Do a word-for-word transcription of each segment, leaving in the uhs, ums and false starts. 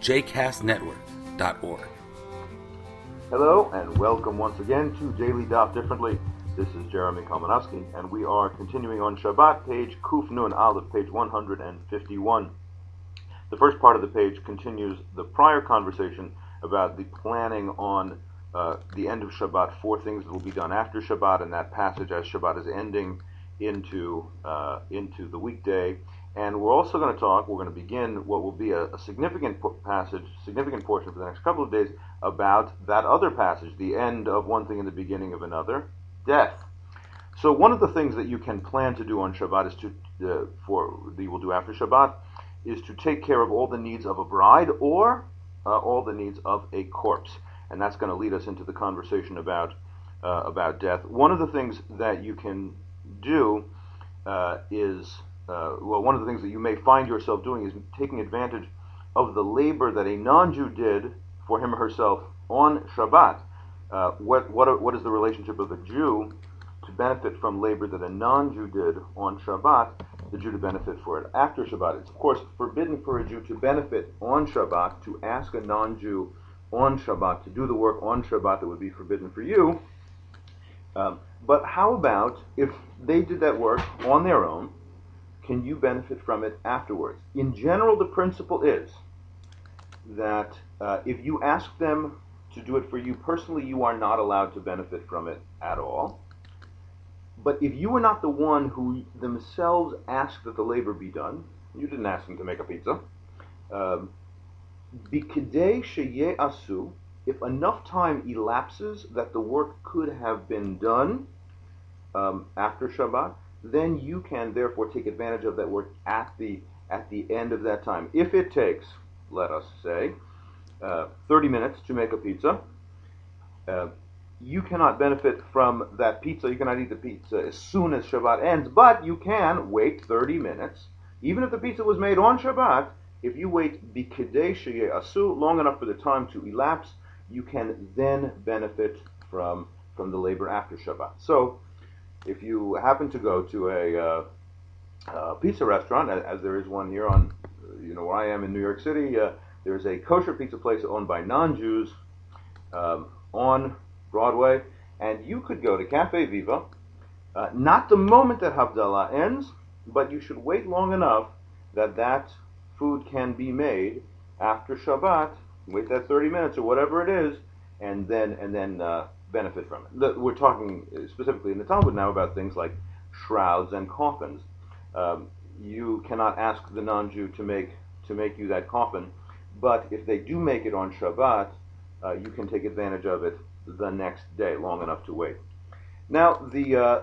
j cast network dot org. Hello and welcome once again to Daily Daf Differently. This is Jeremy Kalmanowski, and we are continuing on Shabbat, page Kuf Nun Aleph, page one fifty-one. The first part of the page continues the prior conversation about the planning on uh, the end of Shabbat, four things that will be done after Shabbat, and that passage as Shabbat is ending into uh, into the weekday. And we're also going to talk, we're going to begin what will be a, a significant po- passage, significant portion for the next couple of days about that other passage, the end of one thing and the beginning of another, death. So one of the things that you can plan to do on Shabbat is to, uh, for, that you will do after Shabbat, is to take care of all the needs of a bride or uh, all the needs of a corpse. And that's going to lead us into the conversation about, uh, about death. One of the things that you can do uh, is... Uh, well, one of the things that you may find yourself doing is taking advantage of the labor that a non-Jew did for him or herself on Shabbat. Uh, what, what, what is the relationship of a Jew to benefit from labor that a non-Jew did on Shabbat, the Jew to benefit for it after Shabbat? It's, of course, forbidden for a Jew to benefit on Shabbat, to ask a non-Jew on Shabbat to do the work on Shabbat that would be forbidden for you. Um, but how about if they did that work on their own, can you benefit from it afterwards? In general, the principle is that uh, if you ask them to do it for you personally, you are not allowed to benefit from it at all. But if you were not the one who themselves asked that the labor be done, you didn't ask them to make a pizza, um, if enough time elapses that the work could have been done um, after Shabbat, then you can therefore take advantage of that work at the at the end of that time. If it takes, let us say, uh, thirty minutes to make a pizza, uh, you cannot benefit from that pizza. You cannot eat the pizza as soon as Shabbat ends, but you can wait thirty minutes. Even if the pizza was made on Shabbat, if you wait b'kidei sheye'asu, long enough for the time to elapse, you can then benefit from, from the labor after Shabbat. So, if you happen to go to a uh, uh, pizza restaurant, as there is one here on, you know, where I am in New York City, uh, there's a kosher pizza place owned by non-Jews um, on Broadway, and you could go to Cafe Viva, uh, not the moment that Havdalah ends, but you should wait long enough that that food can be made after Shabbat, wait that thirty minutes or whatever it is, and then, and then, uh, benefit from it. The, we're talking specifically in the Talmud now about things like shrouds and coffins. Um, you cannot ask the non-Jew to make to make you that coffin, but if they do make it on Shabbat, uh, you can take advantage of it the next day, long enough to wait. Now, the uh,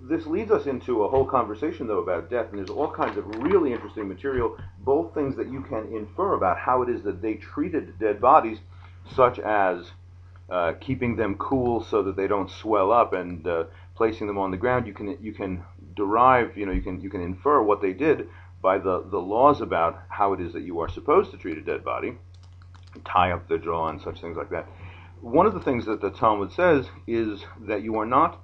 this leads us into a whole conversation, though, about death, and there's all kinds of really interesting material, both things that you can infer about how it is that they treated dead bodies, such as Uh, keeping them cool so that they don't swell up, and uh, placing them on the ground. You can you can derive, you know, you can you can infer what they did by the, the laws about how it is that you are supposed to treat a dead body, tie up the jaw and such things like that. One of the things that the Talmud says is that you are not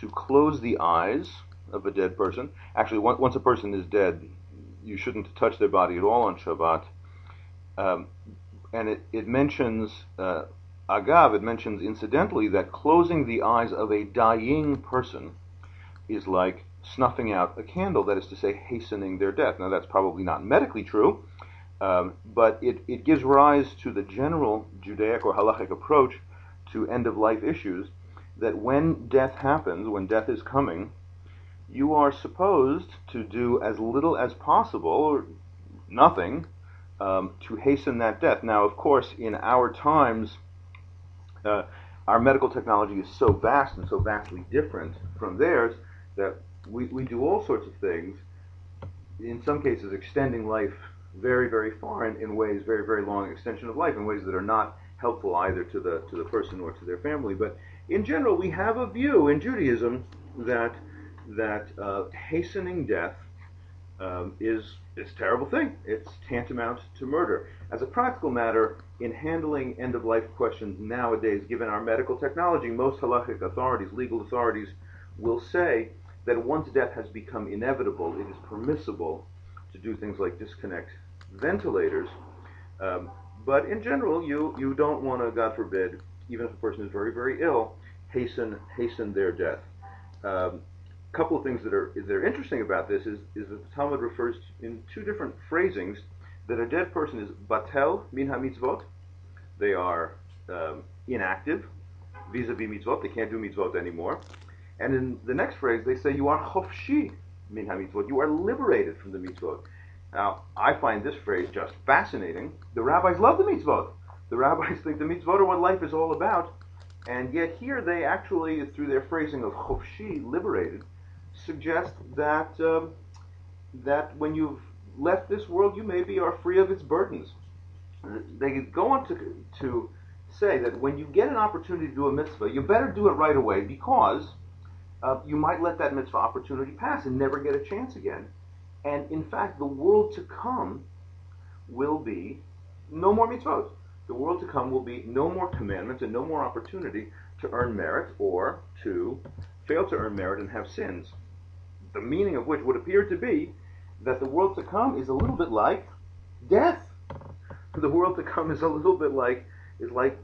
to close the eyes of a dead person. Actually, once a person is dead, you shouldn't touch their body at all on Shabbat. Um, and it, it mentions... Uh, Agav, it mentions incidentally that closing the eyes of a dying person is like snuffing out a candle, that is to say, hastening their death. Now, that's probably not medically true, um, but it, it gives rise to the general Judaic or halachic approach to end-of-life issues, that when death happens, when death is coming, you are supposed to do as little as possible, or nothing, um, to hasten that death. Now, of course, in our times, Uh, our medical technology is so vast and so vastly different from theirs that we, we do all sorts of things, in some cases extending life very, very far in, in ways, very, very long extension of life, in ways that are not helpful either to the to the person or to their family. But in general, we have a view in Judaism that that uh, hastening death um, is is a terrible thing. It's tantamount to murder. As a practical matter, in handling end-of-life questions nowadays, given our medical technology, most halachic authorities, legal authorities, will say that once death has become inevitable, it is permissible to do things like disconnect ventilators. Um, but in general, you, you don't want to, God forbid, even if a person is very, very ill, hasten hasten their death. Um, a couple of things that are, that are interesting about this is, is that the Talmud refers to, in two different phrasings, that a dead person is batel min ha-mitzvot. They are um, inactive vis-a-vis mitzvot. They can't do mitzvot anymore. And in the next phrase, they say you are chofshi min ha-mitzvot. You are liberated from the mitzvot. Now, I find this phrase just fascinating. The rabbis love the mitzvot. The rabbis think the mitzvot are what life is all about. And yet here they actually, through their phrasing of chofshi, liberated, suggest that, um, that when you've left this world, you maybe are free of its burdens. They go on to, to say that when you get an opportunity to do a mitzvah, you better do it right away, because uh, you might let that mitzvah opportunity pass and never get a chance again. And in fact, the world to come will be no more mitzvot. The world to come will be no more commandments and no more opportunity to earn merit or to fail to earn merit and have sins, the meaning of which would appear to be that the world to come is a little bit like death. The world to come is a little bit like is like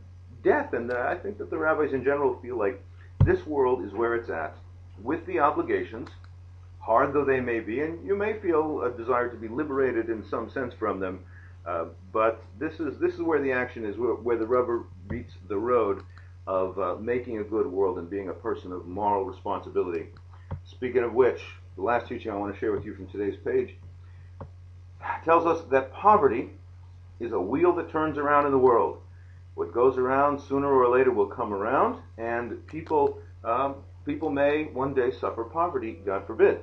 death, and uh, I think that the rabbis in general feel like this world is where it's at, with the obligations, hard though they may be, and you may feel a desire to be liberated in some sense from them. Uh, but this is this is where the action is, where, where the rubber meets the road of uh, making a good world and being a person of moral responsibility. Speaking of which, the last teaching I want to share with you from today's page tells us that poverty is a wheel that turns around in the world. What goes around sooner or later will come around, and people um, people may one day suffer poverty, God forbid.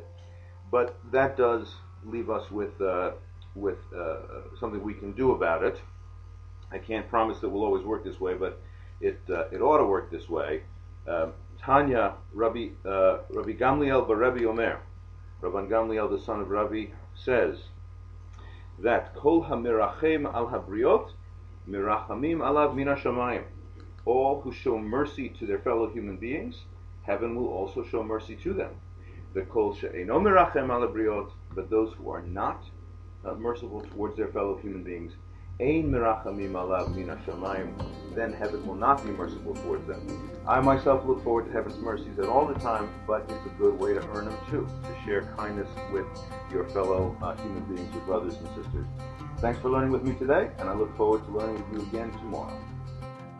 But that does leave us with uh, with uh, something we can do about it. I can't promise that we'll always work this way, but it uh, it ought to work this way. Uh, Tanya, Rabbi uh, Rabbi Gamliel bar Rabbi Omer. Rabban Gamliel, the son of Rabbi, says that Kol hamirachem al habriot mirachamim alav min hashamayim. All who show mercy to their fellow human beings, heaven will also show mercy to them. The Kol she'eno mirachem al habriot, but those who are not uh, merciful towards their fellow human beings, ein mirachamim alav min hashamayim, then heaven will not be merciful towards them. I myself look forward to heaven's mercies at all the time, but it's a good way to earn them too, to share kindness with your fellow uh, human beings, your brothers and sisters. Thanks for learning with me today, and I look forward to learning with you again tomorrow.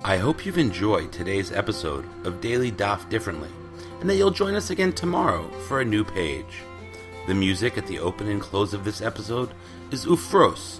I hope you've enjoyed today's episode of Daily Daf Differently, and that you'll join us again tomorrow for a new page. The music at the open and close of this episode is Ufros,